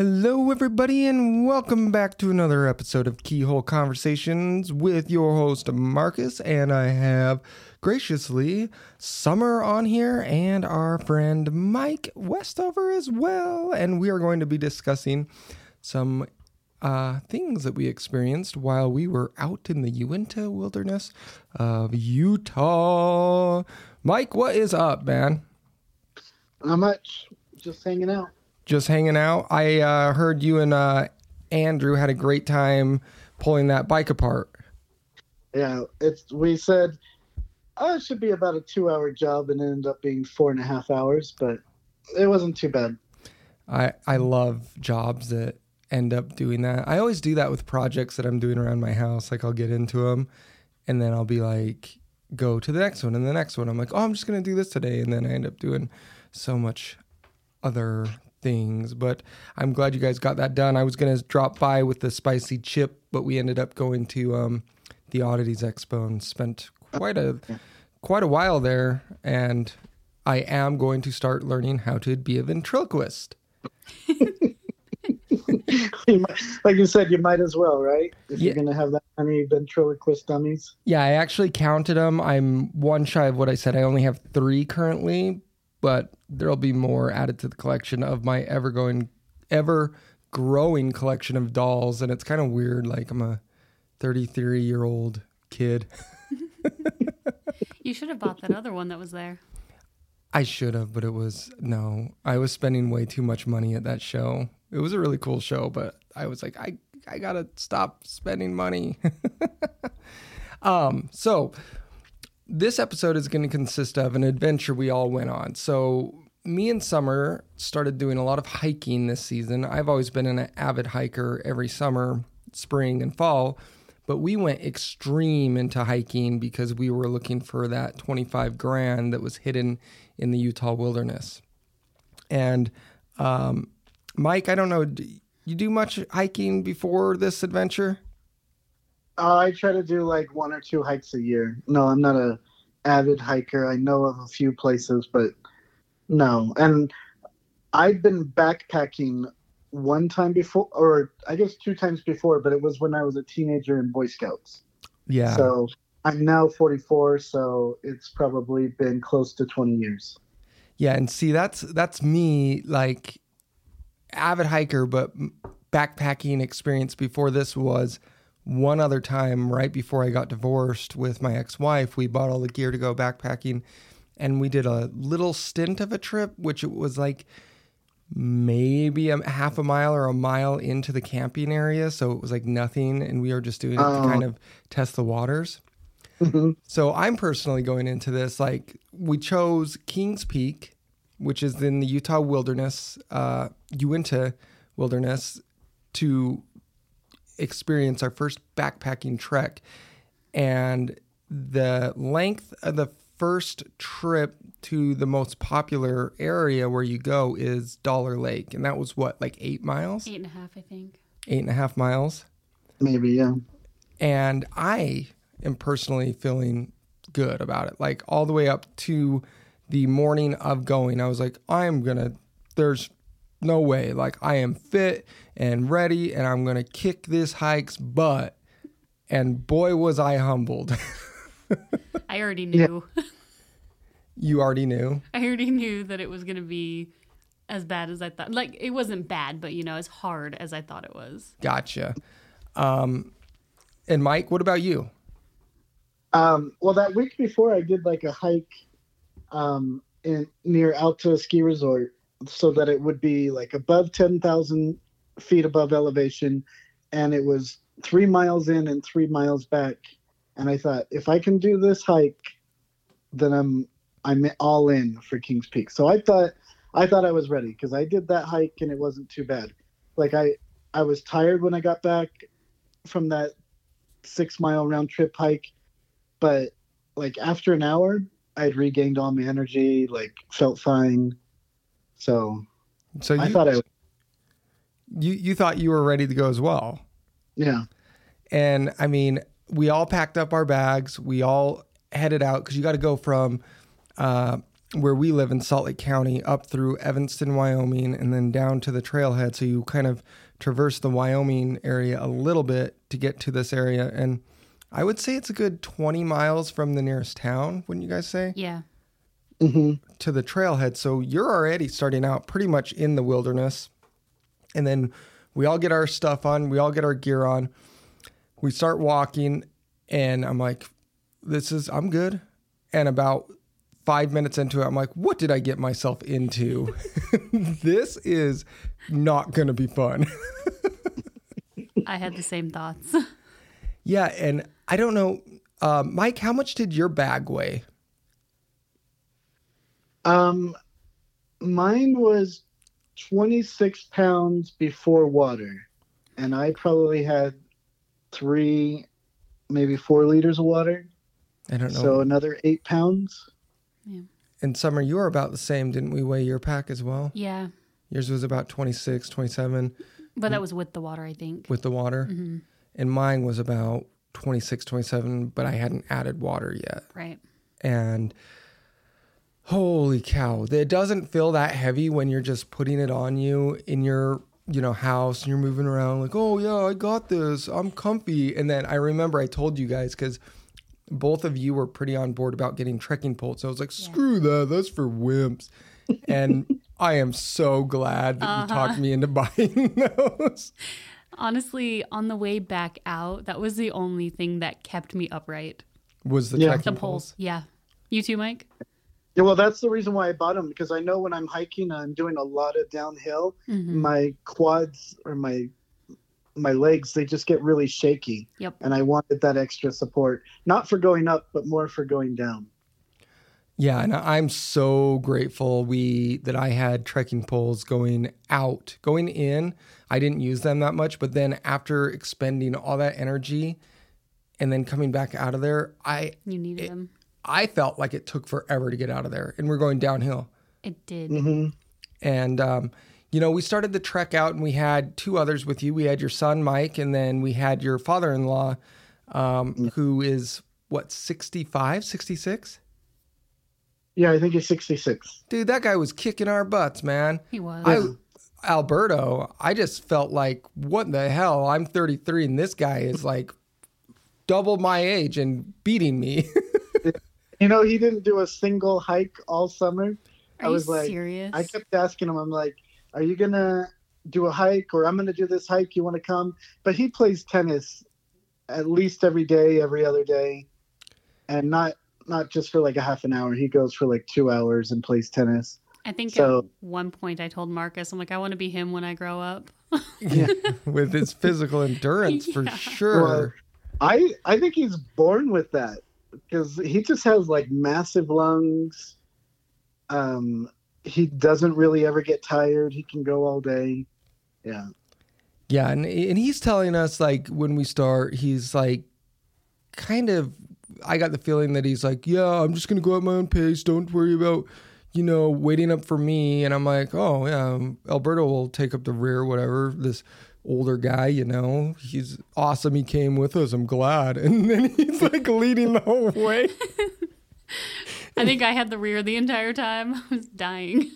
Hello, everybody, and welcome back to another episode of Keyhole Conversations with your host, Marcus, and I have, graciously, Summer on here and our friend Mike Westover as well, and we are going to be discussing some things that we experienced while we were out in the Uinta wilderness of Utah. Mike, what is up, man? Not much. Just hanging out. I heard you and Andrew had a great time pulling that bike apart. Yeah, we said it should be about a 2-hour job, and it ended up being 4.5 hours, but it wasn't too bad. I love jobs that end up doing that. I always do that with projects that I'm doing around my house. Like, I'll get into them, and then I'll be like, go to the next one and the next one. I'm like, oh, I'm just going to do this today, and then I end up doing so much other things, but I'm glad you guys got that done. I was going to drop by with the spicy chip, but we ended up going to the Oddities Expo and spent quite a while there, and I am going to start learning how to be a ventriloquist. Like you said, you might as well, right? If you're going to have that many ventriloquist dummies. Yeah, I actually counted them. I'm one shy of what I said. I only have 3 currently, but there'll be more added to the collection of my ever-growing collection of dolls. And it's kind of weird. Like, I'm a 33-year-old kid. You should have bought that other one that was there. I should have, but I was spending way too much money at that show. It was a really cool show, but I was like, I got to stop spending money. So this episode is going to consist of an adventure we all went on. So me and Summer started doing a lot of hiking this season. I've always been an avid hiker every summer, spring, and fall. But we went extreme into hiking because we were looking for that $25,000 that was hidden in the Utah wilderness. And Mike, I don't know, do you do much hiking before this adventure? I try to do like 1 or 2 hikes a year. No, I'm not an avid hiker. I know of a few places, but no. And I've been backpacking one time before, or I guess 2 times before, but it was when I was a teenager in Boy Scouts. Yeah. So I'm now 44, so it's probably been close to 20 years. Yeah, and see, that's me, like, avid hiker, but backpacking experience before this was one other time right before I got divorced with my ex-wife. We bought all the gear to go backpacking, and we did a little stint of a trip, which it was like maybe a half a mile or a mile into the camping area. So it was like nothing, and we were just doing it to kind of test the waters. Mm-hmm. So I'm personally going into this, like, we chose Kings Peak, which is in the Utah wilderness, Uinta wilderness, to experience our first backpacking trek. And the length of the first trip to the most popular area where you go is Dollar Lake, and that was what, like 8 miles? 8.5, I think. 8.5 miles, maybe. Yeah. And I am personally feeling good about it. Like, all the way up to the morning of going, I was like, there's no way. Like, I am fit and ready, and I'm going to kick this hike's butt. And boy, was I humbled. I already knew. Yeah. You already knew? I already knew that it was going to be as bad as I thought. Like, it wasn't bad, but, as hard as I thought it was. Gotcha. And Mike, what about you? Well, that week before, I did, like, a hike near Alta Ski Resort, so that it would be like above 10,000 feet above elevation. And it was 3 miles in and 3 miles back. And I thought, if I can do this hike, then I'm all in for Kings Peak. So I thought I was ready, because I did that hike and it wasn't too bad. Like, I was tired when I got back from that 6-mile round trip hike, but like after an hour, I'd regained all my energy, like felt fine. So I thought you thought you were ready to go as well. Yeah. And I mean, we all packed up our bags. We all headed out, because you got to go from where we live in Salt Lake County up through Evanston, Wyoming, and then down to the trailhead. So you kind of traverse the Wyoming area a little bit to get to this area. And I would say it's a good 20 miles from the nearest town, wouldn't you guys say? Yeah. Mm-hmm. To the trailhead. So you're already starting out pretty much in the wilderness. And then we all get our stuff on. We all get our gear on. We start walking, and I'm like, I'm good. And about 5 minutes into it, I'm like, what did I get myself into? This is not going to be fun. I had the same thoughts. Yeah, and I don't know. Mike, how much did your bag weigh? Mine was 26 pounds before water, and I probably had 3, maybe 4 liters of water. I don't know. So another 8 pounds. Yeah. And Summer, you were about the same. Didn't we weigh your pack as well? Yeah. Yours was about 26, 27. But that was with the water, I think. With the water? Mm-hmm. And mine was about 26, 27, but I hadn't added water yet. Right. And holy cow, it doesn't feel that heavy when you're just putting it on you in your, house, and you're moving around like, oh yeah, I got this. I'm comfy. And then I remember I told you guys, because both of you were pretty on board about getting trekking poles. So I was like, screw that. That's for wimps. And I am so glad that you talked me into buying those. Honestly, on the way back out, that was the only thing that kept me upright. Was the trekking poles. Yeah. You too, Mike? Yeah, well, that's the reason why I bought them, because I know when I'm hiking, I'm doing a lot of downhill. Mm-hmm. My quads or my legs, they just get really shaky. Yep. And I wanted that extra support, not for going up, but more for going down. Yeah, and I'm so grateful that I had trekking poles going out. Going in, I didn't use them that much, but then after expending all that energy and then coming back out of there, you needed them. I felt like it took forever to get out of there, and we're going downhill. It did. Mm-hmm. And, we started the trek out, and we had two others with you. We had your son, Mike, and then we had your father-in-law, who is, 65, 66? Yeah, I think he's 66. Dude, that guy was kicking our butts, man. He was. Alberto, I just felt like, what the hell? I'm 33, and this guy is, like, double my age and beating me. He didn't do a single hike all summer. Are you serious? I kept asking him, I'm like, are you going to do a hike, or I'm going to do this hike? You want to come? But he plays tennis at least every day, every other day. And not just for like a half an hour. He goes for like 2 hours and plays tennis. I think at one point I told Marcus, I'm like, I want to be him when I grow up. Yeah. With his physical endurance for sure. Well, I think he's born with that. Because he just has like massive lungs. He doesn't really ever get tired. He can go all day. Yeah. Yeah. And he's telling us, like, when we start, he's like, I got the feeling that he's like, yeah, I'm just going to go at my own pace. Don't worry about, waiting up for me. And I'm like, oh, yeah, Alberto will take up the rear, whatever. This older guy, he's awesome. He came with us. I'm glad. And then he's like leading the whole way. I think I had the rear the entire time. I was dying.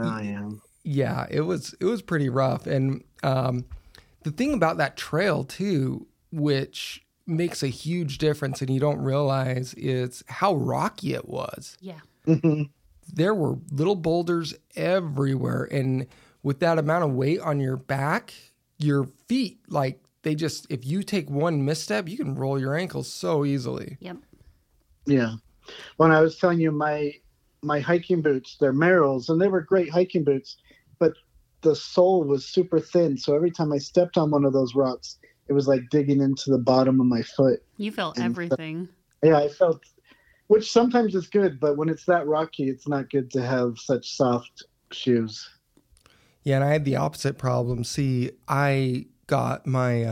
Oh, yeah. Yeah, it was pretty rough. And the thing about that trail too, which makes a huge difference and you don't realize, is how rocky it was. Yeah. Mm-hmm. There were little boulders everywhere. And with that amount of weight on your back, your feet, like, they just, if you take one misstep, you can roll your ankles so easily. Yep. Yeah. When I was telling you my hiking boots, they're Merrells, and they were great hiking boots, but the sole was super thin. So every time I stepped on one of those rocks, it was like digging into the bottom of my foot. You felt everything. I felt, which sometimes is good, but when it's that rocky, it's not good to have such soft shoes. Yeah, and I had the opposite problem. See, I got my,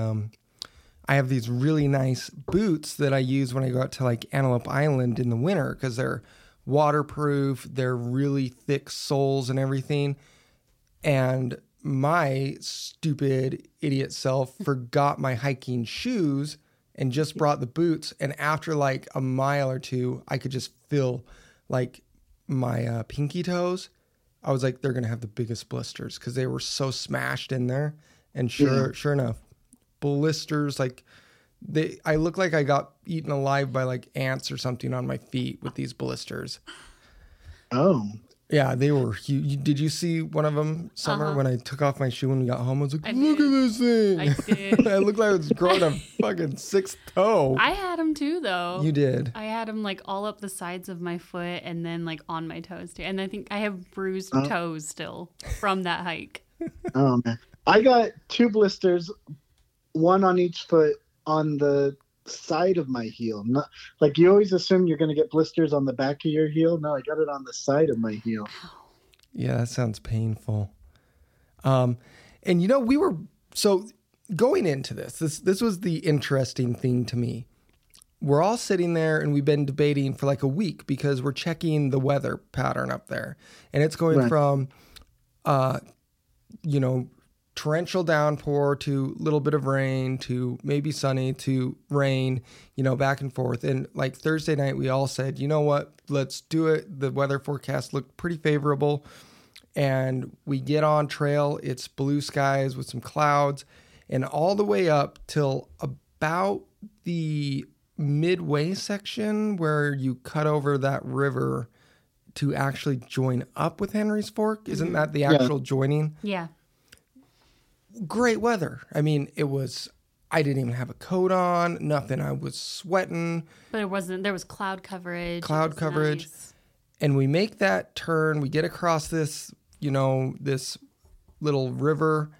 I have these really nice boots that I use when I go out to like Antelope Island in the winter because they're waterproof, they're really thick soles and everything. And my stupid idiot self forgot my hiking shoes and just brought the boots. And after like a mile or two, I could just feel like my pinky toes, I was like, they're going to have the biggest blisters because they were so smashed in there. And sure enough, blisters, like I look like I got eaten alive by like ants or something on my feet with these blisters. Oh. Yeah, they were huge. Did you see one of them, Summer, when I took off my shoe when we got home? I was like, look at this thing. I did. I looked like I was growing a fucking sixth toe. I had them too, though. You did. I had them like all up the sides of my foot and then like on my toes too. And I think I have bruised toes still from that hike. Oh, man. I got two blisters, one on each foot on the side of my heel. Not like you always assume you're going to get blisters on the back of your heel. No, I got it on the side of my heel. Yeah, that sounds painful. And you know, we were so going into this was the interesting thing to me. We're all sitting there and we've been debating for like a week because we're checking the weather pattern up there, and it's going from torrential downpour to a little bit of rain to maybe sunny to rain, back and forth. And like Thursday night, we all said, you know what, let's do it. The weather forecast looked pretty favorable. And we get on trail. It's blue skies with some clouds. And all the way up till about the midway section where you cut over that river to actually join up with Henry's Fork. Isn't that the actual joining? Yeah. Great weather. I mean, it was, I didn't even have a coat on, nothing. I was sweating. But there was cloud coverage. Nice. And we make that turn. We get across this, this little river.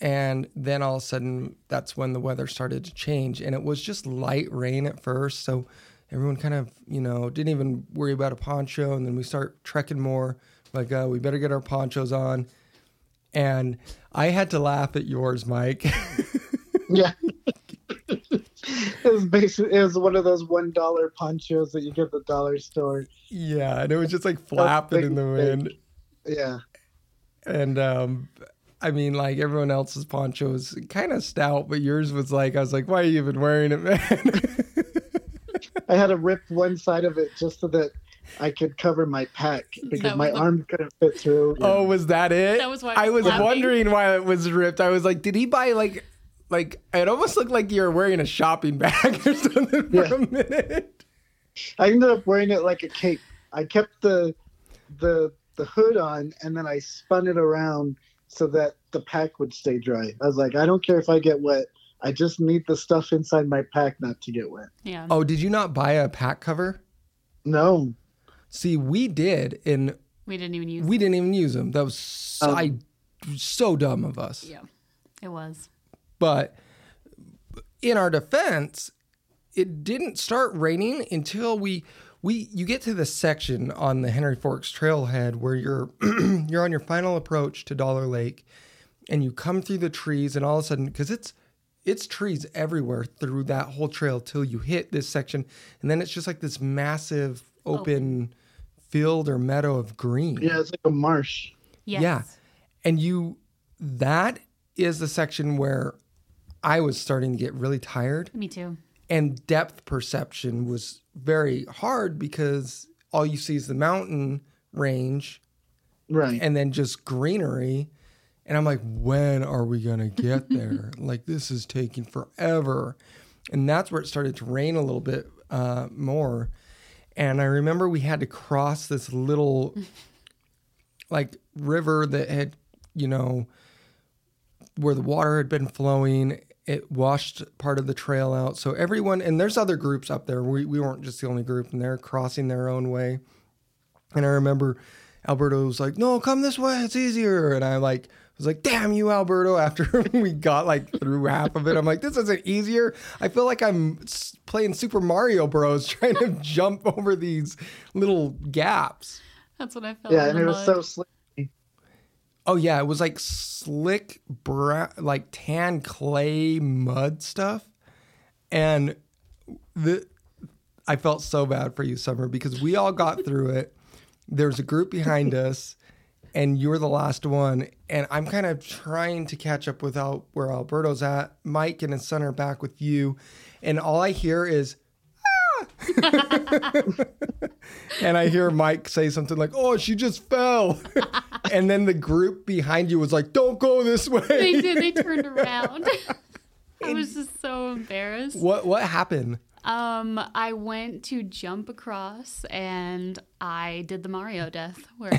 And then all of a sudden, that's when the weather started to change. And it was just light rain at first. So everyone kind of, didn't even worry about a poncho. And then we start trekking more. Like, we better get our ponchos on. And I had to laugh at yours, Mike. Yeah. It was one of those $1 ponchos that you get at the dollar store. Yeah, and it was just like flapping in the wind. Yeah. And I mean, like everyone else's poncho was kind of stout, but yours was like, I was like, why are you even wearing it, man? I had to rip one side of it just so that I could cover my pack because my arm couldn't fit through. Yeah. Oh, was that it? That was why I was wondering why it was ripped. I was like, did he buy like it almost looked like you were wearing a shopping bag or something for a minute. I ended up wearing it like a cape. I kept the hood on and then I spun it around so that the pack would stay dry. I was like, I don't care if I get wet. I just need the stuff inside my pack not to get wet. Yeah. Oh, did you not buy a pack cover? No. See, we did, and we didn't even use them. That was so dumb of us. Yeah, it was. But in our defense, it didn't start raining until you get to the section on the Henry Forks trailhead where you're on your final approach to Dollar Lake, and you come through the trees, and all of a sudden, because it's trees everywhere through that whole trail till you hit this section, and then it's just like this massive open field or meadow of green. Yeah, it's like a marsh. Yes. Yeah. And that is the section where I was starting to get really tired. Me too. And depth perception was very hard because all you see is the mountain range. Right. And then just greenery. And I'm like, when are we going to get there? Like, this is taking forever. And that's where it started to rain a little bit more. And I remember we had to cross this little, like, river that had, where the water had been flowing. It washed part of the trail out. So everyone, and there's other groups up there. We weren't just the only group, and they're crossing their own way. And I remember Alberto was like, no, come this way. It's easier. And I was like, damn you, Alberto. After we got through half of it, I'm like, this isn't easier. I feel like I'm playing Super Mario Bros. Trying to jump over these little gaps. That's what I felt. Yeah, and it was so slick. Oh, yeah. It was like slick, brown, like tan clay mud stuff. And I felt so bad for you, Summer, because we all got through it. There's a group behind us. And you're the last one. And I'm kind of trying to catch up with where Alberto's at. Mike and his son are back with you. And all I hear is, And I hear Mike say something like, oh, she just fell. And then the group behind you was like, don't go this way. They did. They turned around. I was just so embarrassed. What happened? I went to jump across and I did the Mario death where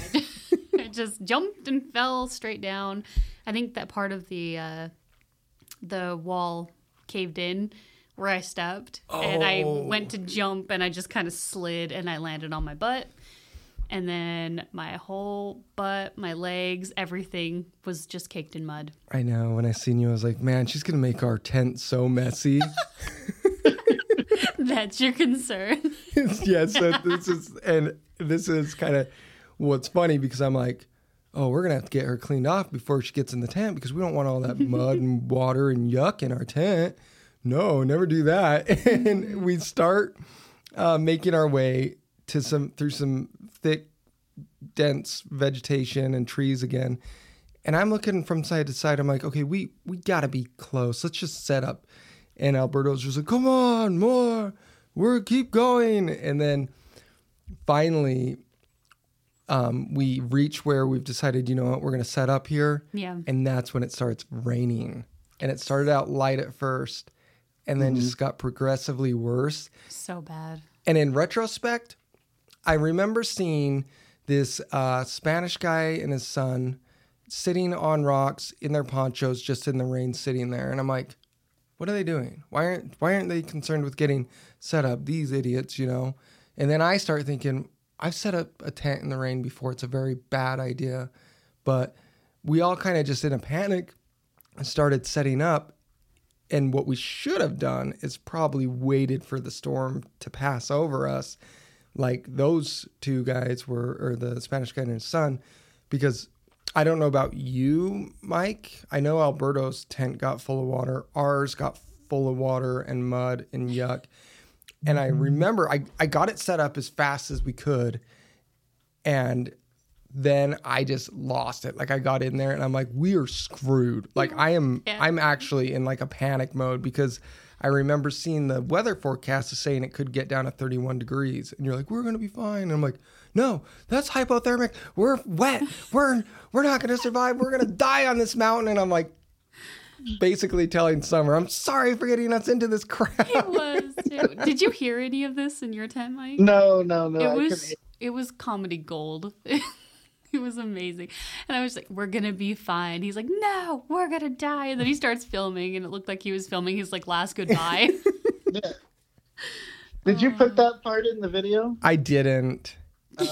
I just jumped and fell straight down. I think that part of the wall caved in where I stepped, and I went to jump and I just kind of slid and I landed on my butt. And then my whole butt, my legs, everything was just caked in mud. I know. When I seen you, I was like, man, she's going to make our tent so messy. That's your concern. Yes. This is kind of what's funny, because I'm like, oh, we're going to have to get her cleaned off before she gets in the tent, because we don't want all that mud and water and yuck in our tent. No, never do that. And we start making our way to through some thick, dense vegetation and trees again. And I'm looking from side to side. I'm like, okay, we got to be close. Let's just set up. And Alberto's just like, come on, more. We'll keep going. And then finally, we reach where we've decided, you know what, we're going to set up here. Yeah. And that's when it starts raining. And it started out light at first and then just got progressively worse. So bad. And in retrospect, I remember seeing this Spanish guy and his son sitting on rocks in their ponchos, just in the rain, sitting there. And I'm like, what are they doing? Why aren't they concerned with getting set up? These idiots, you know? And then I start thinking, I've set up a tent in the rain before. It's a very bad idea. But we all kind of just in a panic started setting up. And what we should have done is probably waited for the storm to pass over us, like those two guys were, or the Spanish guy and his son, because I don't know about you, Mike. I know Alberto's tent got full of water. Ours got full of water and mud and yuck. And I remember I got it set up as fast as we could. And then I just lost it. Like I got in there and I'm like, we are screwed. Like I'm actually in like a panic mode, because I remember seeing the weather forecast is saying it could get down to 31 degrees. And you're like, we're going to be fine. And I'm like, no, that's hypothermic. We're wet. We're not going to survive. We're going to die on this mountain. And I'm like, basically telling Summer, I'm sorry for getting us into this crap. It was, too. Did you hear any of this in your tent, Mike? No. It was comedy gold. It was amazing. And I was like, we're going to be fine. He's like, no, we're going to die. And then he starts filming, and it looked like he was filming his like last goodbye. Yeah. Did you put that part in the video? I didn't. I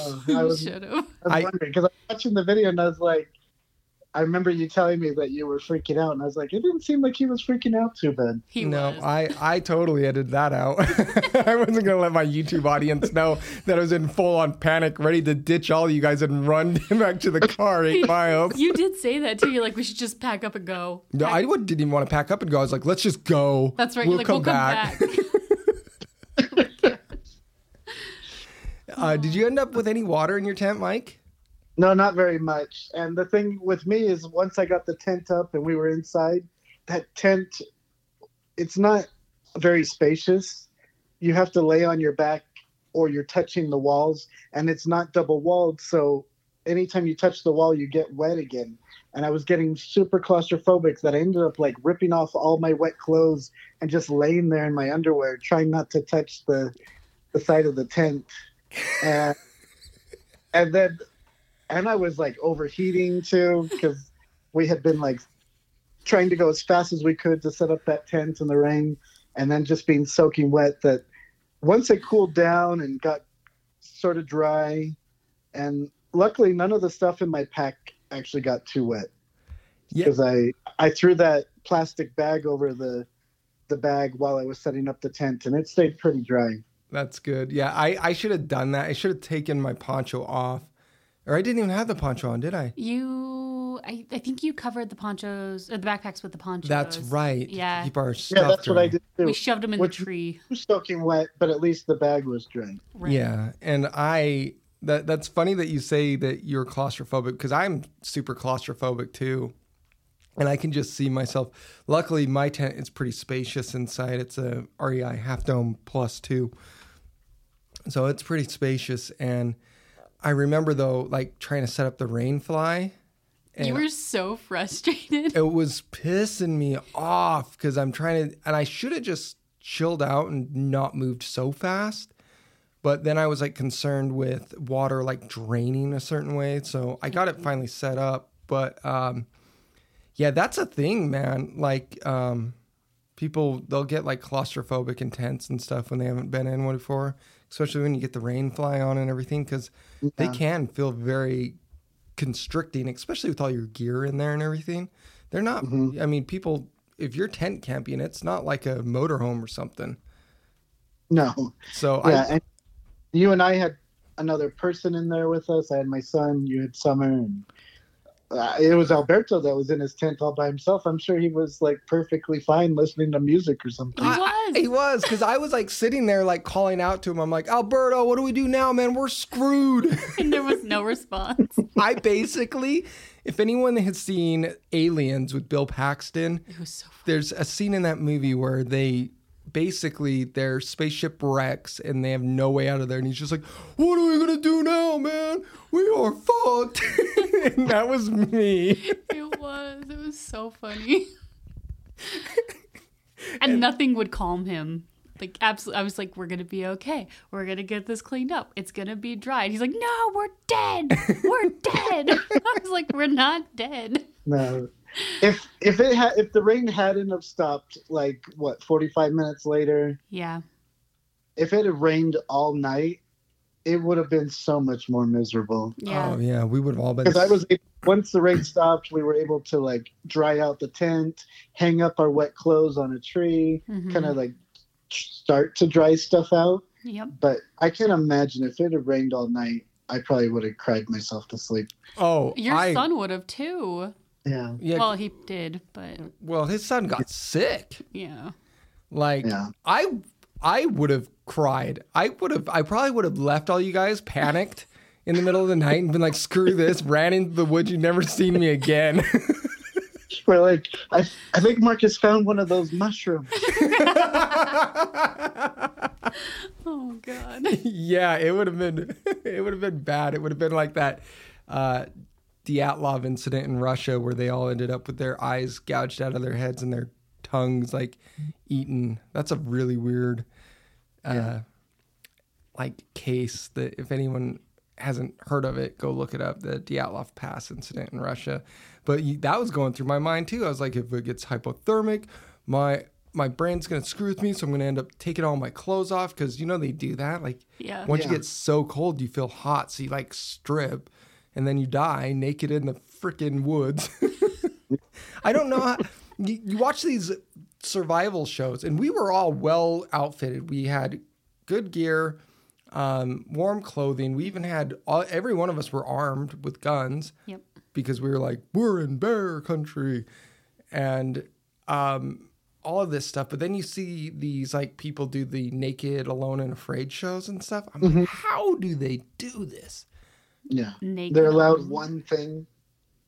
was wondering, because I was watching the video and I was like, I remember you telling me that you were freaking out, and I was like, it didn't seem like he was freaking out too bad. No, I totally edited that out. I wasn't going to let my YouTube audience know that I was in full-on panic, ready to ditch all of you guys and run back to the car 8 miles. You did say that, too. You're like, we should just pack up and go. No, I didn't even want to pack up and go. I was like, let's just go. That's right. We'll come back. Did you end up with any water in your tent, Mike? No, not very much. And the thing with me is, once I got the tent up and we were inside, that tent, it's not very spacious. You have to lay on your back or you're touching the walls, and it's not double walled. So anytime you touch the wall, you get wet again. And I was getting super claustrophobic that I ended up like ripping off all my wet clothes and just laying there in my underwear, trying not to touch the side of the tent. And I was like overheating too, because we had been like trying to go as fast as we could to set up that tent in the rain, and then just being soaking wet. That once it cooled down and got sort of dry, and luckily none of the stuff in my pack actually got too wet, because I threw that plastic bag over the bag while I was setting up the tent, and it stayed pretty dry. That's good. Yeah, I should have done that. I should have taken my poncho off. Or I didn't even have the poncho on, did I? I think you covered the ponchos, or the backpacks with the ponchos. That's right. Yeah. Keep our stuff that's dry. What I did too. We shoved them in the tree. Soaking wet, but at least the bag was dry. Right. Yeah, and that's funny that you say that you're claustrophobic, because I'm super claustrophobic too, and I can just see myself. Luckily, my tent is pretty spacious inside. It's a REI Half Dome Plus 2, So it's pretty spacious. And I remember, though, like trying to set up the rain fly. And you were so frustrated. It was pissing me off because I'm trying to, and I should have just chilled out and not moved so fast. But then I was like concerned with water like draining a certain way. So I got it finally set up. But yeah, that's a thing, man. Like people, they'll get like claustrophobic and tense and stuff when they haven't been in one before, especially when you get the rain fly on and everything, because they can feel very constricting, especially with all your gear in there and everything. They're not, I mean, people, if you're tent camping, it's not like a motorhome or something. No. So yeah, and you and I had another person in there with us. I had my son, you had Summer, and it was Alberto that was in his tent all by himself. I'm sure he was like perfectly fine listening to music or something. He was because I was like sitting there like calling out to him. I'm like, Alberto, what do we do now, man? We're screwed. And there was no response. I basically, if anyone has seen Aliens with Bill Paxton, it was so funny. There's a scene in that movie where they basically their spaceship wrecks and they have no way out of there. And he's just like, what are we going to do now, man? We are fucked. And that was me. It was so funny. And nothing would calm him. Like, absolutely. I was like, we're going to be okay. We're going to get this cleaned up. It's going to be dry. And he's like, no, we're dead. We're dead. I was like, we're not dead. No. If the rain hadn't have stopped, like, what, 45 minutes later? Yeah. If it had rained all night, it would have been so much more miserable. Yeah. Oh, yeah. We would have all been. Because once the rain stopped, we were able to, like, dry out the tent, hang up our wet clothes on a tree, kind of, like, start to dry stuff out. Yep. But I can't imagine if it had rained all night, I probably would have cried myself to sleep. Oh, Your son would have, too. Yeah. Well, he did, but... Well, his son got sick. Yeah. Like, yeah. I would have cried. I probably would have left all you guys panicked in the middle of the night and been like, screw this, ran into the woods, you've never seen me again. We're like, I think Marcus found one of those mushrooms. Oh, God. Yeah, it would have been bad. It would have been like that... Dyatlov incident in Russia where they all ended up with their eyes gouged out of their heads and their tongues like eaten. That's a really weird like case that if anyone hasn't heard of it, go look it up, the Dyatlov Pass incident in Russia. But that was going through my mind too. I was like, if it gets hypothermic, my brain's going to screw with me, so I'm going to end up taking all my clothes off because, you know, they do that. Like once you get so cold, you feel hot, so you like strip. And then you die naked in the freaking woods. I don't know how you watch these survival shows, and we were all well outfitted. We had good gear, warm clothing. We even had every one of us were armed with guns because we were like, we're in bear country and all of this stuff. But then you see these like people do the naked, alone and afraid shows and stuff. I'm like, how do they do this? Yeah, naked. They're allowed one thing.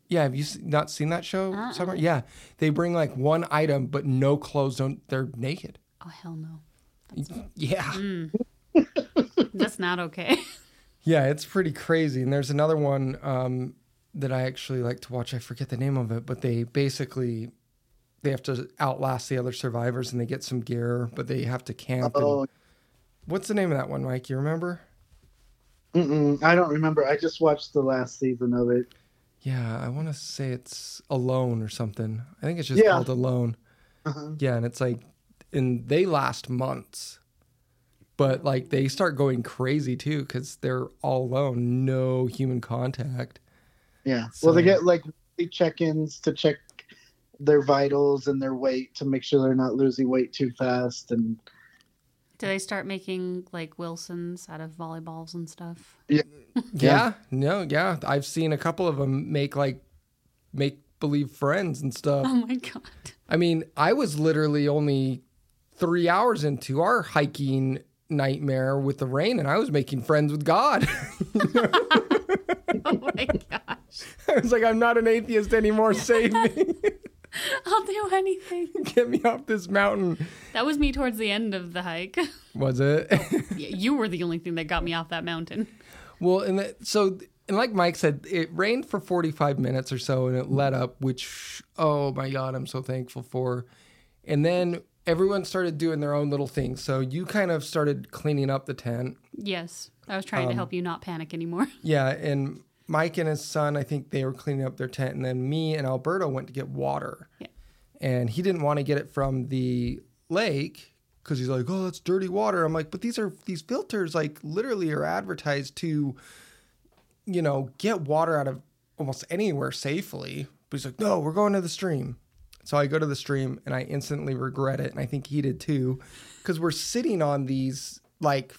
Yeah, have you not seen that show, Summer? Yeah, they bring like one item, but no clothes. They're naked. Oh hell no! That's not okay. Yeah, it's pretty crazy. And there's another one that I actually like to watch. I forget the name of it, but they basically have to outlast the other survivors, and they get some gear, but they have to camp. Oh, what's the name of that one, Mike? You remember? I don't remember. I just watched the last season of it. Yeah, I want to say it's Alone or something. I think it's just called Alone. Yeah, and it's like, and they last months. But like they start going crazy too because they're all alone, no human contact. Yeah, so, well they get like check-ins to check their vitals and their weight to make sure they're not losing weight too fast and... Do they start making, like, Wilsons out of volleyballs and stuff? Yeah. I've seen a couple of them make, like, make-believe friends and stuff. Oh, my God. I mean, I was literally only 3 hours into our hiking nightmare with the rain, and I was making friends with God. You know? Oh, my gosh. I was like, I'm not an atheist anymore. Save me. I'll do anything. Get me off this mountain. That was me towards the end of the hike. Was it? You were the only thing that got me off that mountain. Well, and like Mike said, it rained for 45 minutes or so, and it let up, which, oh my God, I'm so thankful for. And then everyone started doing their own little thing. So you kind of started cleaning up the tent. Yes. I was trying to help you not panic anymore. Yeah. And Mike and his son, I think they were cleaning up their tent. And then me and Alberto went to get water. Yeah. And he didn't want to get it from the lake because he's like, oh, that's dirty water. I'm like, but these filters, like, literally are advertised to, you know, get water out of almost anywhere safely. But he's like, no, we're going to the stream. So I go to the stream, and I instantly regret it, and I think he did too, because we're sitting on these, like,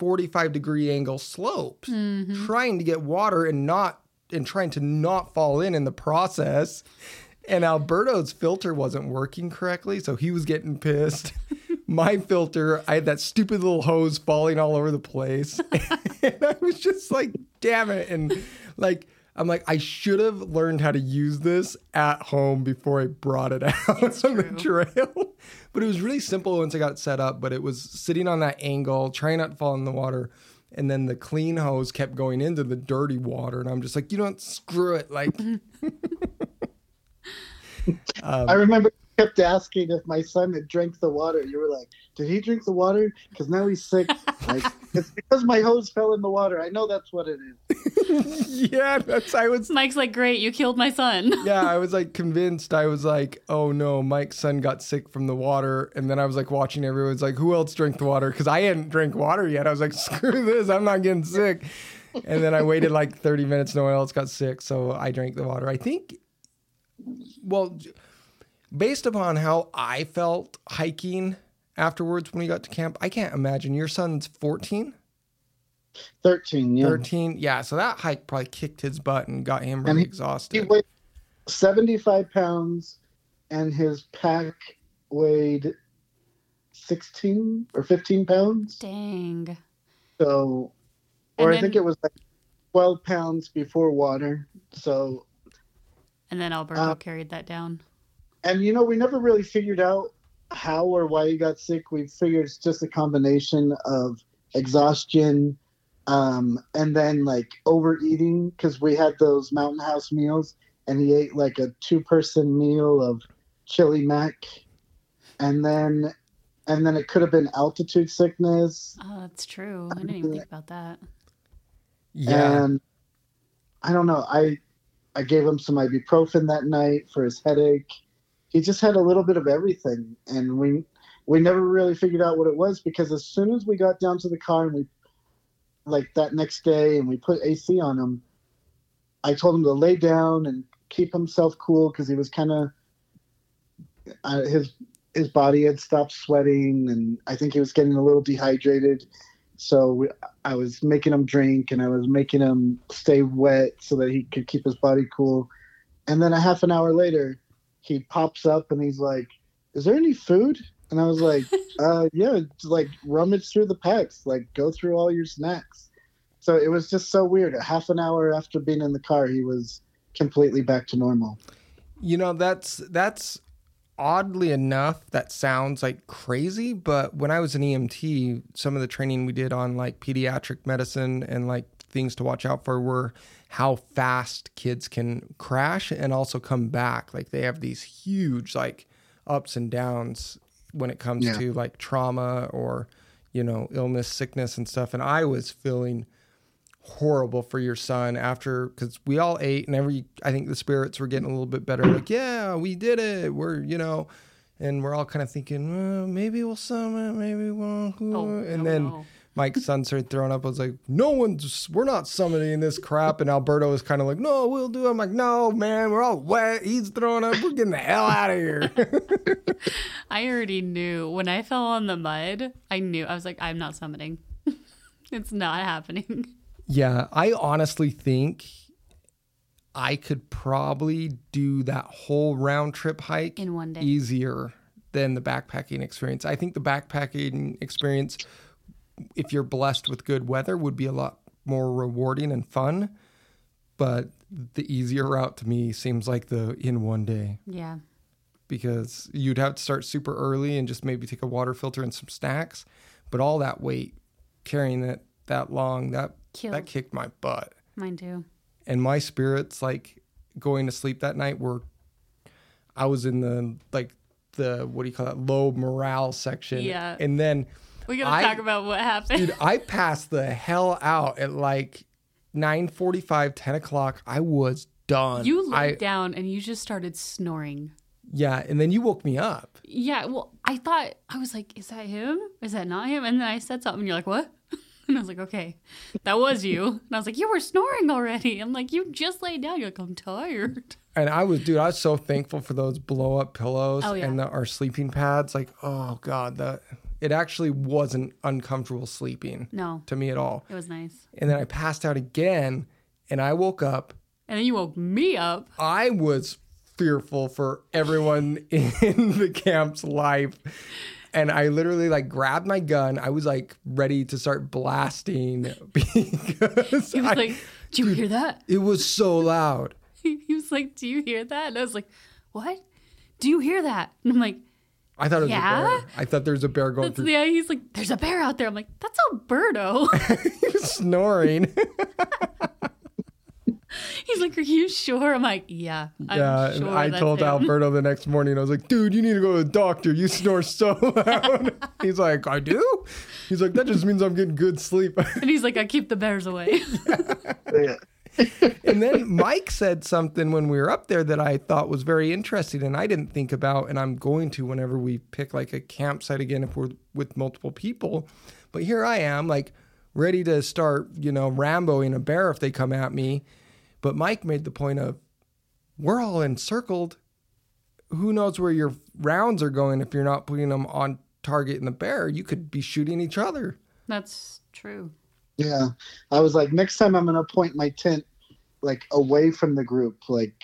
45-degree angle slopes, mm-hmm. trying to get water and trying to not fall in the process. And Alberto's filter wasn't working correctly, so he was getting pissed. My filter, I had that stupid little hose falling all over the place. And I was just like, damn it. And, like, I'm like, I should have learned how to use this at home before I brought it out on the trail. But it was really simple once I got set up, but it was sitting on that angle, trying not to fall in the water. And then the clean hose kept going into the dirty water. And I'm just like, you don't screw it. Like, I remember you kept asking if my son had drank the water. You were like, did he drink the water? Because now he's sick. Like, it's because my hose fell in the water. I know that's what it is. Yeah, Mike's like, great, you killed my son. Yeah, I was like convinced. I was like, oh no, Mike's son got sick from the water. And then I was like watching everyone's like, who else drank the water? Because I hadn't drank water yet. I was like, screw this, I'm not getting sick. And then I waited like 30 minutes, no one else got sick. So I drank the water. I think, well, based upon how I felt hiking afterwards when we got to camp, I can't imagine. Your son's 14? 13, yeah. 13, yeah. So that hike probably kicked his butt and got him really exhausted. He weighed 75 pounds, and his pack weighed 16 or 15 pounds. Dang. So, I think it was like 12 pounds before water. So. And then Alberto carried that down. And, you know, we never really figured out how or why he got sick. We figured it's just a combination of exhaustion, and then like overeating, because we had those mountain house meals and he ate like a 2-person meal of chili mac, and then it could have been altitude sickness. Oh, that's true. I didn't even think about that. Yeah. And I don't know. I gave him some ibuprofen that night for his headache. He just had a little bit of everything, and we never really figured out what it was, because as soon as we got down to the car and we, like, that next day, and we put AC on him, I told him to lay down and keep himself cool, because he was kind of his body had stopped sweating, and I think he was getting a little dehydrated. So I was making him drink, and I was making him stay wet so that he could keep his body cool. And then a half an hour later, he pops up and he's like, "Is there any food?" And I was like, "Yeah, like rummage through the packs, like go through all your snacks." So it was just so weird. A half an hour after being in the car, he was completely back to normal. You know, that's oddly enough, that sounds like crazy, but when I was an EMT, some of the training we did on like pediatric medicine and like things to watch out for were how fast kids can crash and also come back. Like they have these huge like ups and downs when it comes to like trauma or, you know, illness, sickness and stuff. And I was feeling horrible for your son after, because we all ate and I think the spirits were getting a little bit better, like, yeah, we did it, we're, you know, and we're all kind of thinking, well, maybe we'll summit, maybe we won't. Mike's son started throwing up. I was like, we're not summiting this crap. And Alberto was kind of like, no, we'll do it. I'm like, no, man, we're all wet. He's throwing up. We're getting the hell out of here. I already knew. When I fell on the mud, I knew. I was like, I'm not summiting. It's not happening. Yeah, I honestly think I could probably do that whole round trip hike in one day easier than the backpacking experience. I think the backpacking experience, if you're blessed with good weather, would be a lot more rewarding and fun. But the easier route to me seems like the in one day. Yeah. Because you'd have to start super early and just maybe take a water filter and some snacks. But all that weight, carrying it that long, that kicked my butt. Mine too. And my spirits, like, going to sleep that night were, I was in the, like, the, what do you call that, low morale section. Yeah. And then we got to talk about what happened. Dude, I passed the hell out at, like, 9:45, 10 o'clock. I was done. You laid down and you just started snoring. Yeah, and then you woke me up. Yeah, well, I thought, I was like, is that him? Is that not him? And then I said something, and you're like, what? And I was like, okay, that was you. And I was like, you were snoring already. I'm like, you just laid down. You're like, I'm tired. And I was so thankful for those blow-up pillows and our sleeping pads. Like, oh, God, it actually wasn't uncomfortable sleeping to me at all. It was nice. And then I passed out again, and I woke up. And then you woke me up. I was fearful for everyone in the camp's life, and I literally like grabbed my gun. I was like ready to start blasting because he was like, "Do you hear that?" It was so loud. He was like, "Do you hear that?" And I was like, "What? Do you hear that?" And I'm like, "I thought it was a bear. I thought there was a bear going through." Yeah, he's like, "There's a bear out there." I'm like, "That's Alberto." He was snoring. He's like, are you sure? I'm like, yeah, I'm sure. And I told Alberto the next morning, I was like, dude, you need to go to the doctor. You snore so loud. He's like, I do? He's like, that just means I'm getting good sleep. And he's like, I keep the bears away. Yeah. And then Mike said something when we were up there that I thought was very interesting and I didn't think about, and I'm going to whenever we pick like a campsite again if we're with multiple people. But here I am, like, ready to start, Ramboing a bear if they come at me. But Mike made the point of, we're all encircled. Who knows where your rounds are going if you're not putting them on target in the bear? You could be shooting each other. That's true. Yeah. I was like, next time I'm going to point my tent, like, away from the group, like,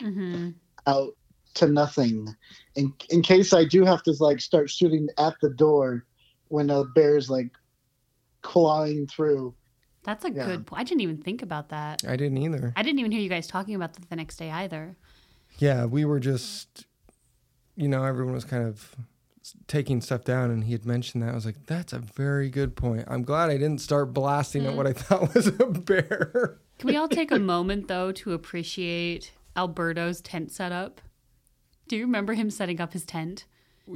out to nothing. In case I do have to, like, start shooting at the door when a bear's, like, clawing through. That's a good point. I didn't even think about that. I didn't either. I didn't even hear you guys talking about that the next day either. Yeah, we were just, everyone was kind of taking stuff down, and he had mentioned that. I was like, that's a very good point. I'm glad I didn't start blasting at what I thought was a bear. Can we all take a moment, though, to appreciate Alberto's tent setup? Do you remember him setting up his tent?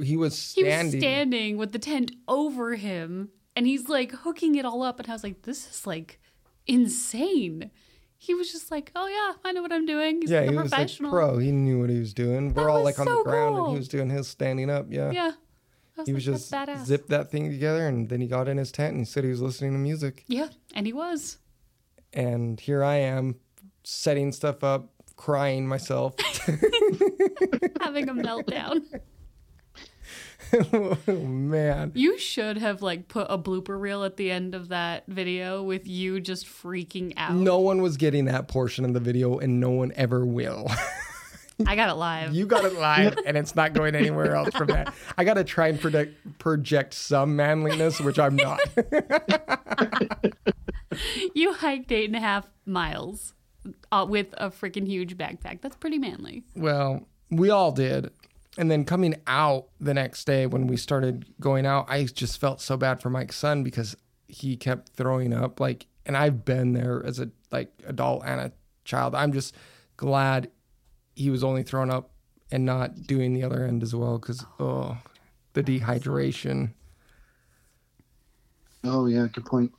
He was standing with the tent over him. And he's, like, hooking it all up. And I was like, this is, like, insane. He was just like, oh, yeah, I know what I'm doing. He's a professional. He was, like, pro. He knew what he was doing. We're all, like, on the ground. And he was doing his standing up. Yeah. Yeah. He was just zipped that thing together. And then he got in his tent and he said he was listening to music. Yeah. And he was. And here I am setting stuff up, crying myself. Having a meltdown. Oh, man. You should have, like, put a blooper reel at the end of that video with you just freaking out. No one was getting that portion of the video, and no one ever will. I got it live. You got it live, and it's not going anywhere else from that. I got to try and project some manliness, which I'm not. You hiked 8.5 miles with a freaking huge backpack. That's pretty manly. Well, we all did. And then coming out the next day when we started going out, I just felt so bad for Mike's son because he kept throwing up. Like, and I've been there as a adult and a child. I'm just glad he was only throwing up and not doing the other end as well because, the dehydration. Oh, yeah, good point.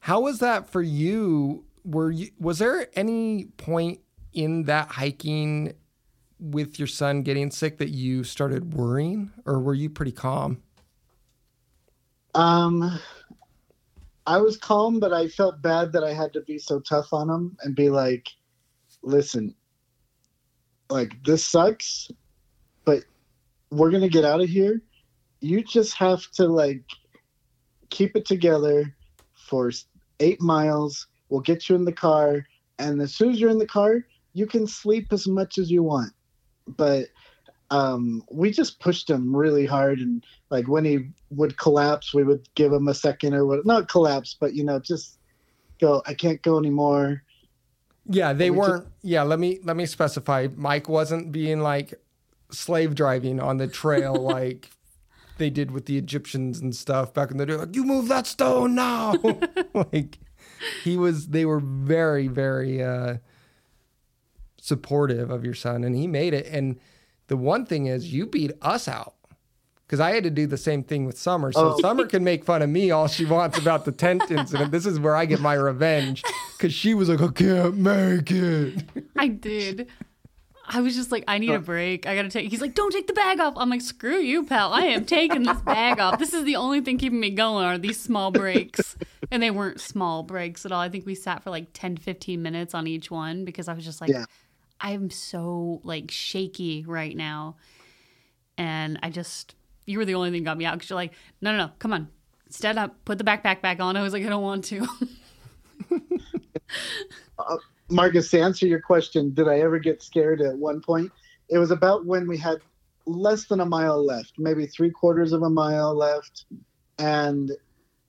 How was that for you? Was there any point in that hiking with your son getting sick that you started worrying, or were you pretty calm? I was calm, but I felt bad that I had to be so tough on him and be like, listen, like, this sucks, but we're going to get out of here. You just have to, like, keep it together for 8 miles. We'll get you in the car. And as soon as you're in the car, you can sleep as much as you want. But we just pushed him really hard, and like when he would collapse, we would give him a second or what—not collapse, but just go. I can't go anymore. Yeah, they weren't. Yeah, let me specify. Mike wasn't being like slave driving on the trail like they did with the Egyptians and stuff back in the day. Like, you move that stone now. Like he was. They were very, very supportive of your son, and he made it. And the one thing is, you beat us out. Because I had to do the same thing with Summer. So Summer can make fun of me all she wants about the tent incident. This is where I get my revenge. Because she was like, I can't make it. I did. I was just like, I need a break. I got to take. He's like, don't take the bag off. I'm like, screw you, pal. I am taking this bag off. This is the only thing keeping me going are these small breaks. And they weren't small breaks at all. I think we sat for like 10, 15 minutes on each one. Because I was just like, yeah. I'm so like shaky right now. And I just... You were the only thing that got me out because you're like, no, come on, stand up, put the backpack back on. I was like, I don't want to. Marcus, to answer your question, did I ever get scared at one point? It was about when we had less than a mile left, maybe 3/4 of a mile left. And,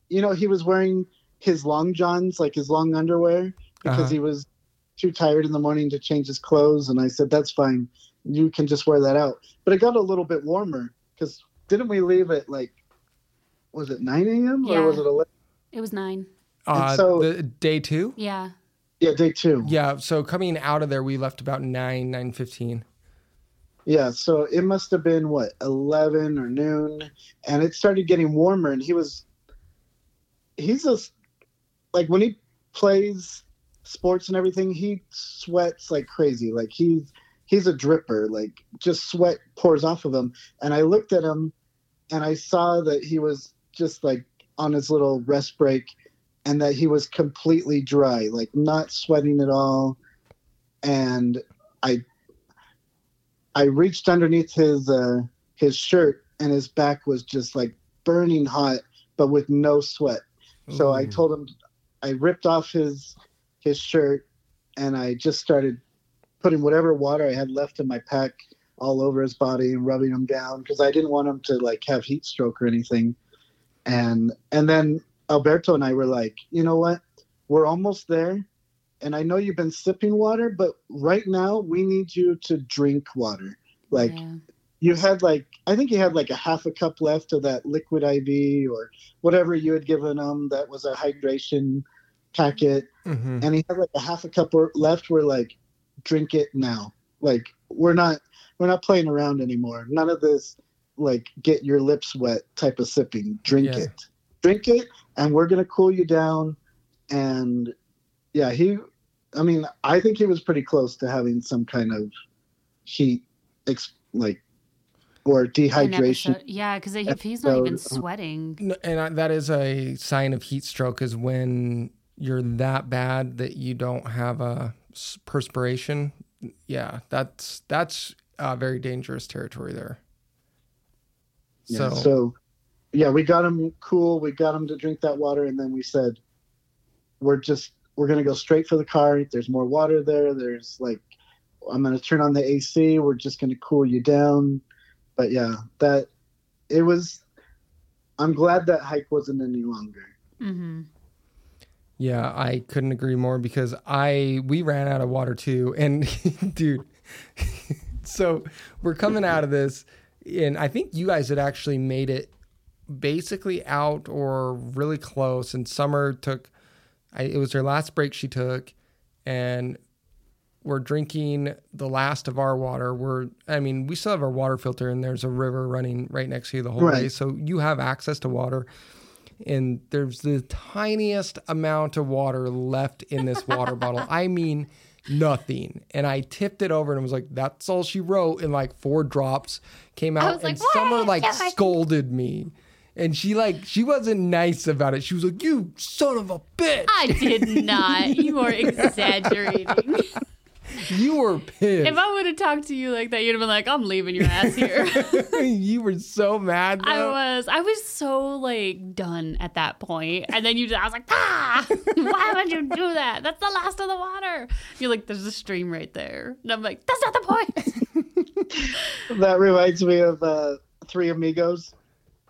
you know, he was wearing his long johns, like his long underwear, because he was too tired in the morning to change his clothes. And I said, that's fine. You can just wear that out. But it got a little bit warmer because... Didn't we leave at like, was it 9 a.m. or was it 11? It was 9. So day 2? Yeah. Yeah, day 2. Yeah, so coming out of there, we left about 9:15. Yeah, so it must have been, 11 or noon. And it started getting warmer. And he's just, like when he plays sports and everything, he sweats like crazy. Like he's a dripper, like just sweat pours off of him. And I looked at him. And I saw that he was just like on his little rest break and that he was completely dry, like not sweating at all. And I reached underneath his shirt and his back was just like burning hot, but with no sweat. Ooh. So I told him, I ripped off his shirt and I just started putting whatever water I had left in my pack all over his body and rubbing him down because I didn't want him to like have heat stroke or anything. And then Alberto and I were like, you know what? We're almost there. And I know you've been sipping water, but right now we need you to drink water. Like you had like, I think you had like a half a cup left of that liquid IV or whatever you had given him. That was a hydration packet. Mm-hmm. And he had like a half a cup left. We're like, drink it now. Like we're not playing around anymore. None of this, like, get your lips wet type of sipping. Drink it, and we're going to cool you down. And, I think he was pretty close to having some kind of heat, or dehydration. Yeah, because if he's not even sweating. And that is a sign of heat stroke is when you're that bad that you don't have a perspiration. Yeah, that's very dangerous territory there. Yeah, so we got him cool. We got him to drink that water. And then we said, we're going to go straight for the car. There's more water there. There's I'm going to turn on the AC. We're just going to cool you down. But yeah, I'm glad that hike wasn't any longer. Mm-hmm. Yeah, I couldn't agree more because we ran out of water too. And dude, so we're coming out of this and I think you guys had actually made it basically out or really close. And Summer it was her last break she took and we're drinking the last of our water. We still have our water filter and there's a river running right next to you the whole way. So you have access to water. And there's the tiniest amount of water left in this water bottle. I mean, nothing. And I tipped it over and was like, that's all she wrote. And 4 drops came out. And Summer scolded me. And she wasn't nice about it. She was like, you son of a bitch. I did not. You are exaggerating. You were pissed. If I would have talked to you like that, you'd have been like, I'm leaving your ass here. You were so mad, though. I was so, done at that point. And then I was like, why would you do that? That's the last of the water. You're like, there's a stream right there. And I'm like, that's not the point. That reminds me of Three Amigos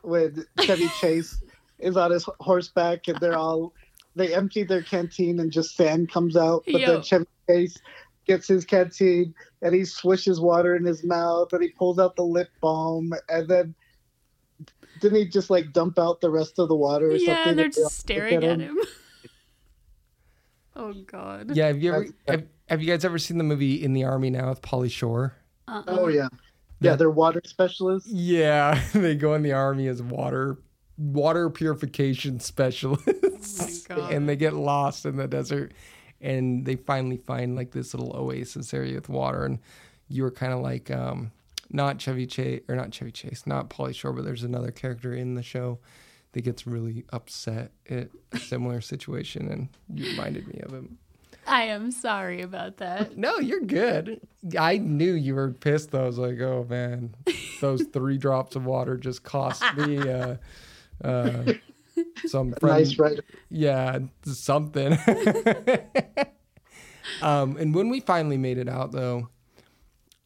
when Chevy Chase is on his horseback and they emptied their canteen and just sand comes out. But then Chevy face, gets his canteen, and he swishes water in his mouth, and he pulls out the lip balm, and then didn't he just like dump out the rest of the water or something? Yeah, and they're just staring at him. Oh God. Yeah, have you guys ever seen the movie In the Army Now with Pauly Shore? Oh yeah. Yeah, they're water specialists. Yeah, they go in the army as water purification specialists. Oh my God. And they get lost in the desert, and they finally find like this little oasis area with water. And you were kind of like not Pauly Shore, but there's another character in the show that gets really upset at a similar situation, and you reminded me of him. I am sorry about that. No, you're good. I knew you were pissed, though. I was like, oh, man, those 3 drops of water just cost me some friend. Nice, right? Yeah, something. And when we finally made it out, though,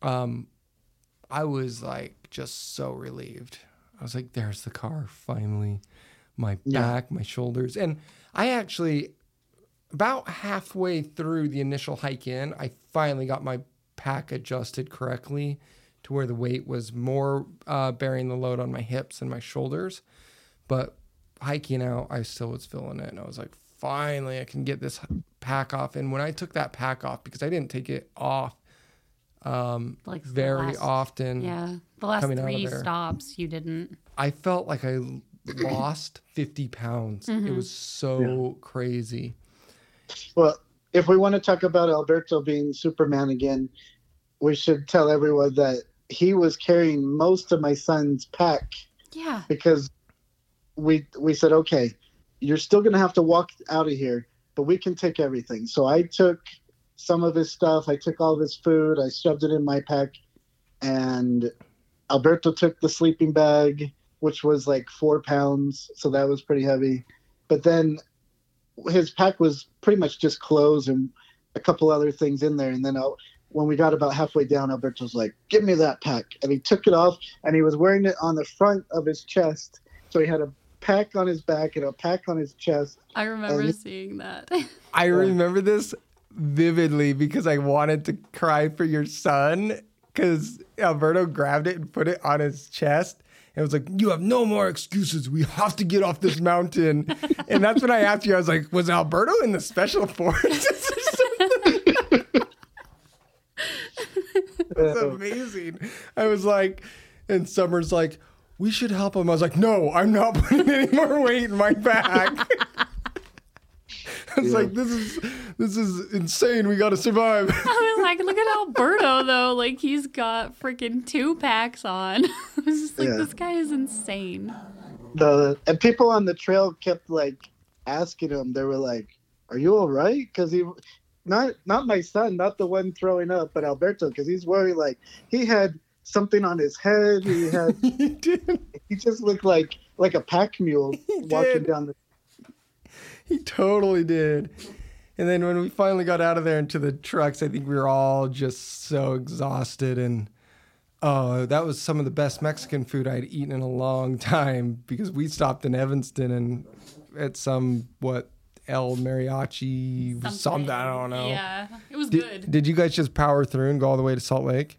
I was, like, just so relieved. I was like, there's the car, finally. My back, my shoulders. And I actually... about halfway through the initial hike in, I finally got my pack adjusted correctly to where the weight was more bearing the load on my hips and my shoulders. But hiking out, I still was feeling it. And I was like, finally, I can get this pack off. And when I took that pack off, because I didn't take it off often. Yeah, the last 3 stops, you didn't. I felt like I lost 50 pounds. Mm-hmm. It was so crazy. Well, if we want to talk about Alberto being Superman again, we should tell everyone that he was carrying most of my son's pack. Yeah. Because we said, okay, you're still going to have to walk out of here, but we can take everything. So I took some of his stuff. I took all of his food. I shoved it in my pack. And Alberto took the sleeping bag, which was like 4 pounds. So that was pretty heavy. But then... his pack was pretty much just clothes and a couple other things in there. And then when we got about halfway down, Alberto was like, give me that pack. And he took it off, and he was wearing it on the front of his chest. So he had a pack on his back and a pack on his chest. I remember seeing that. I remember this vividly because I wanted to cry for your son because Alberto grabbed it and put it on his chest. It was like, you have no more excuses. We have to get off this mountain. And that's when I asked you, I was like, was Alberto in the special forces or something? That's amazing. I was like, and Summer's like, we should help him. I was like, no, I'm not putting any more weight in my back. I was like, this is insane. We got to survive. I was like, look at Alberto, though. Like, he's got freaking 2 packs on. I was just like, this guy is insane. And people on the trail kept, like, asking him. They were like, are you all right? Because he... Not my son, not the one throwing up, but Alberto, because he's worried, like, he had something on his head. He had... He just looked like a pack mule walking down the... He totally did. And then when we finally got out of there into the trucks, I think we were all just so exhausted. And that was some of the best Mexican food I'd eaten in a long time because we stopped in Evanston and at some, El Mariachi, something, I don't know. Yeah, it was good. Did you guys just power through and go all the way to Salt Lake?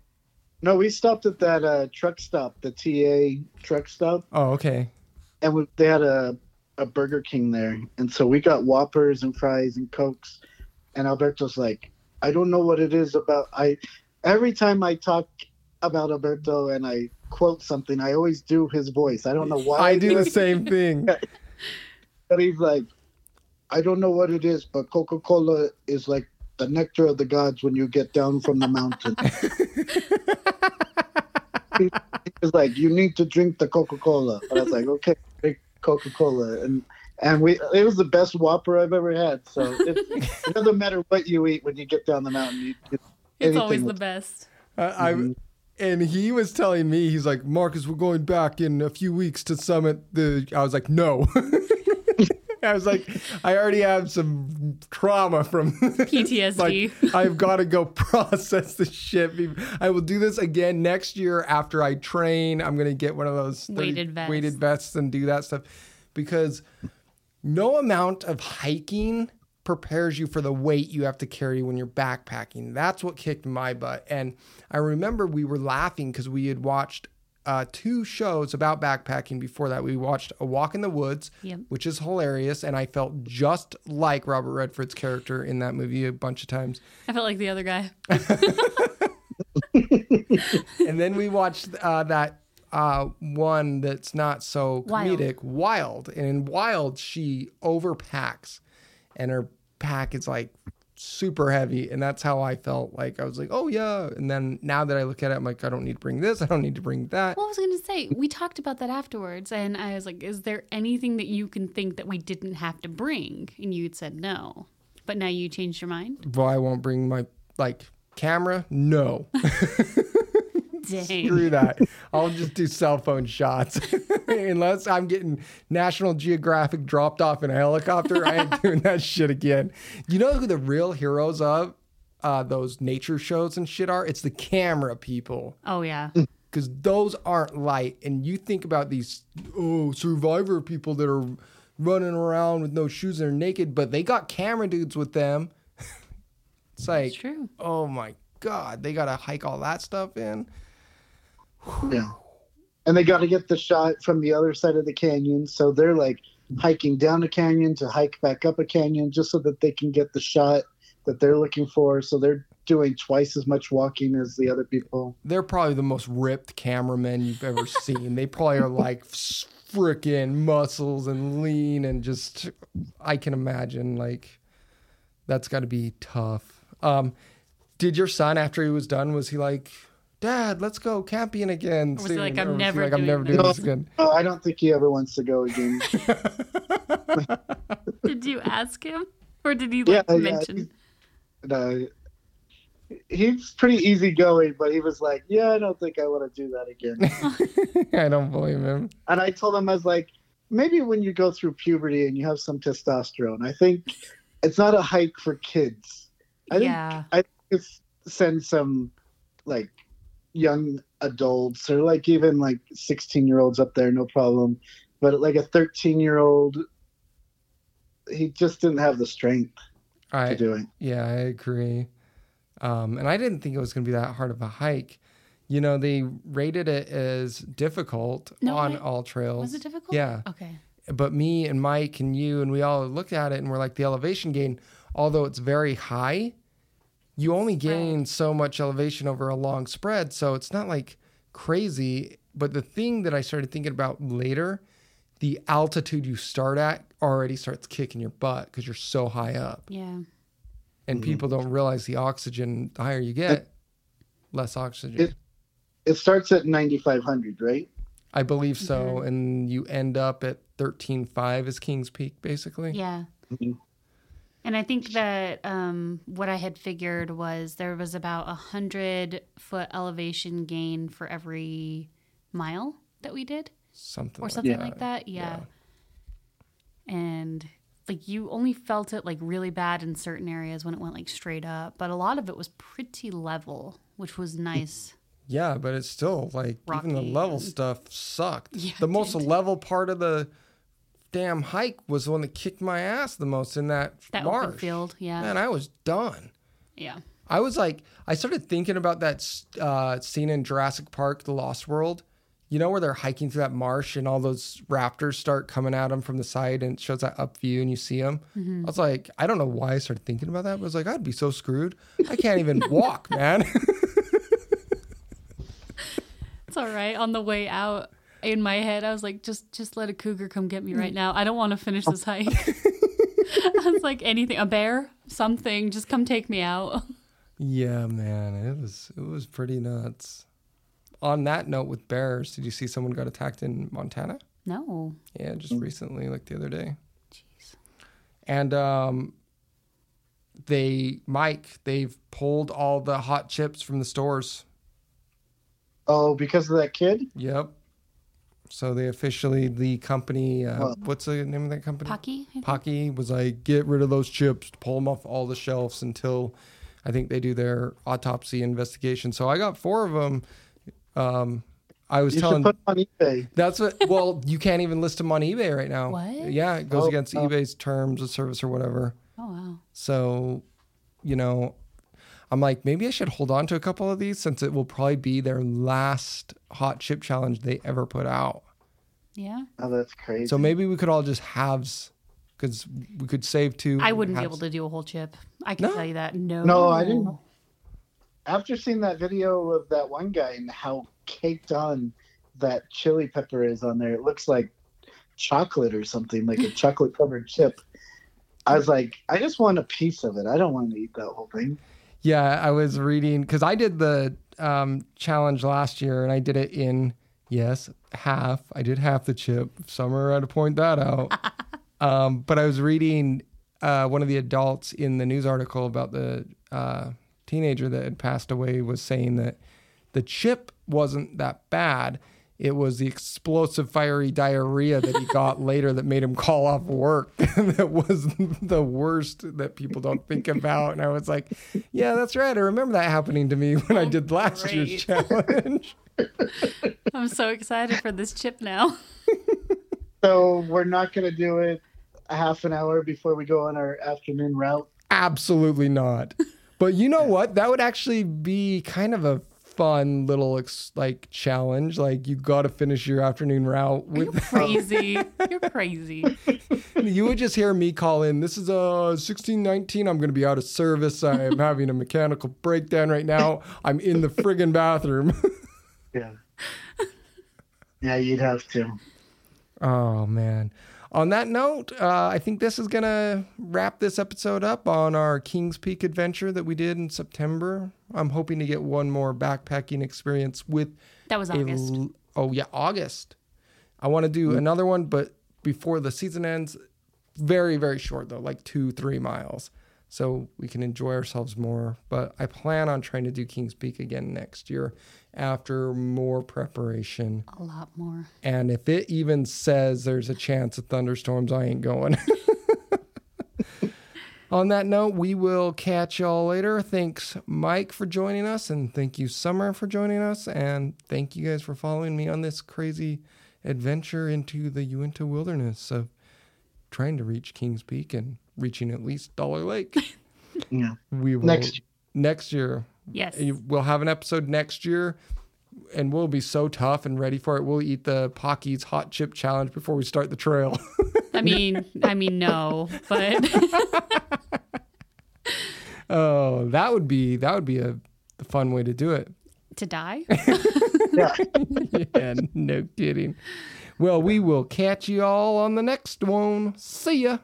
No, we stopped at that truck stop, the TA truck stop. Oh, okay. And they had a Burger King there, and so we got Whoppers and fries and Cokes, and Alberto's like, I don't know what it is about. Every time I talk about Alberto and I quote something, I always do his voice. I don't know why. I do the same thing. But he's like, I don't know what it is, but Coca-Cola is like the nectar of the gods when you get down from the mountain. He was like, you need to drink the Coca-Cola. And I was like, okay, drink Coca-Cola, and it was the best Whopper I've ever had. So it doesn't matter what you eat when you get down the mountain. It's always the best. And he was telling me, he's like, Marcus, we're going back in a few weeks to summit the... I was like, no. I was like, I already have some trauma from PTSD. Like, I've got to go process this shit. I will do this again next year after I train. I'm going to get one of those weighted vests and do that stuff because no amount of hiking prepares you for the weight you have to carry when you're backpacking. That's what kicked my butt. And I remember we were laughing because we had watched two shows about backpacking before that. We watched A Walk in the Woods, yep, which is hilarious, and I felt just like Robert Redford's character in that movie a bunch of times. I felt like the other guy. And then we watched that one that's not so comedic, Wild. And in Wild, she overpacks, and her pack is like super heavy, and that's how I felt. Like I was like, oh yeah, and then now that I look at it, I'm like, I don't need to bring this, I don't need to bring that. Well, I was gonna say, we talked about that afterwards, and I was like, is there anything that you can think that we didn't have to bring? And you had said no, but now you changed your mind. Well, I won't bring my camera. No. Screw that. I'll just do cell phone shots. Unless I'm getting National Geographic dropped off in a helicopter, I ain't doing that shit again. You know who the real heroes of those nature shows and shit are? It's the camera people. Oh, yeah. Because those aren't light. And you think about these survivor people that are running around with no shoes and are naked, but they got camera dudes with them. It's like, true. Oh, my God, they got to hike all that stuff in. Yeah. And they got to get the shot from the other side of the canyon. So they're like hiking down a canyon to hike back up a canyon just so that they can get the shot that they're looking for. So they're doing twice as much walking as the other people. They're probably the most ripped cameramen you've ever seen. They probably are like freaking muscles and lean and just, I can imagine like that's got to be tough. Did your son, after he was done, was he like, Dad, let's go camping again? Or was he like, I'm never doing this again? No, I don't think he ever wants to go again. Did you ask him? Or did he mention? No, he's pretty easygoing, but he was like, yeah, I don't think I want to do that again. I don't blame him. And I told him, I was like, maybe when you go through puberty and you have some testosterone, I think it's not a hike for kids. I think send some like young adults or like even like 16-year-olds up there, no problem. But like a 13-year-old, he just didn't have the strength to do it. Yeah, I agree. And I didn't think it was going to be that hard of a hike. You know, they rated it as difficult on all trails. Was it difficult? Yeah. Okay. But me and Mike and you and we all looked at it and we're like, the elevation gain, although it's very high, you only gain so much elevation over a long spread, so it's not like crazy. But the thing that I started thinking about later, the altitude you start at already starts kicking your butt because you're so high up. Yeah. And people don't realize the oxygen, the higher you get, less oxygen. It starts at 9,500, right? I believe so. Okay. And you end up at 13,500 is Kings Peak, basically. Yeah. Mm-hmm. And I think that what I had figured was there was about 100-foot elevation gain for every mile that we did. Something like that. Yeah. And like you only felt it like really bad in certain areas when it went like straight up. But a lot of it was pretty level, which was nice. Yeah, but it's still like rocky. Even the level stuff sucked. Yeah, the most level part of the damn hike was the one that kicked my ass the most in that marsh field. Yeah, man, I was done. Yeah, I was like, I started thinking about that scene in Jurassic Park, The Lost World. You know where they're hiking through that marsh and all those raptors start coming at them from the side, and it shows that up view and you see them. Mm-hmm. I was like, I don't know why I started thinking about that, but I was like, I'd be so screwed. I can't even walk, man. It's all right. On the way out, in my head, I was like, just let a cougar come get me right now. I don't want to finish this hike. I was like, anything, a bear, something, just come take me out. Yeah, man, it was pretty nuts. On that note with bears, did you see someone got attacked in Montana? No. Yeah, just recently, like the other day. Jeez. And they've pulled all the hot chips from the stores. Oh, because of that kid? Yep. So they officially, the company, what's the name of that company? Pocky. Pocky was like, get rid of those chips, pull them off all the shelves until I think they do their autopsy investigation. So I got 4 of them. You should put them on eBay. That's what. Well, you can't even list them on eBay right now. What? Yeah, it goes against eBay's terms of service or whatever. Oh, wow. So, you know, I'm like, maybe I should hold on to a couple of these since it will probably be their last hot chip challenge they ever put out. Yeah. Oh, that's crazy. So maybe we could all just halves because we could save two. I wouldn't be able to do a whole chip. I can tell you that. No, I didn't. After seeing that video of that one guy and how caked on that chili pepper is on there, it looks like chocolate or something, like a chocolate covered chip. I was like, I just want a piece of it. I don't want to eat that whole thing. Yeah, I was reading because I did the challenge last year and I did it in, half. I did half the chip. Summer had to point that out. But I was reading one of the adults in the news article about the teenager that had passed away was saying that the chip wasn't that bad. It was the explosive, fiery diarrhea that he got later that made him call off work. That was the worst that people don't think about. And I was like, yeah, that's right. I remember that happening to me when I did last year's challenge. I'm so excited for this chip now. So we're not going to do it a half an hour before we go on our afternoon route? Absolutely not. But you know what? That would actually be kind of a fun little challenge. Like, you got to finish your afternoon route with You're crazy. You would just hear me call in, this is 1619. I'm going to be out of service. I am having a mechanical breakdown right now. I'm in the friggin' bathroom. Yeah, you'd have to. Oh, man. On that note, I think this is going to wrap this episode up on our Kings Peak adventure that we did in September. I'm hoping to get one more backpacking experience with... That was August. August. I want to do another one, but before the season ends, very, very short, though, like 2-3 miles. So we can enjoy ourselves more. But I plan on trying to do Kings Peak again next year after more preparation. A lot more. And if it even says there's a chance of thunderstorms, I ain't going. On that note, we will catch y'all later. Thanks, Mike, for joining us. And thank you, Summer, for joining us. And thank you guys for following me on this crazy adventure into the Uinta wilderness of trying to reach Kings Peak and reaching at least Dollar Lake. Yeah. We will next year. Yes. We'll have an episode next year and we'll be so tough and ready for it. We'll eat the Pocky's hot chip challenge before we start the trail. I mean no, but oh, that would be a fun way to do it. To die? Yeah, no kidding. Well, we will catch you all on the next one. See ya.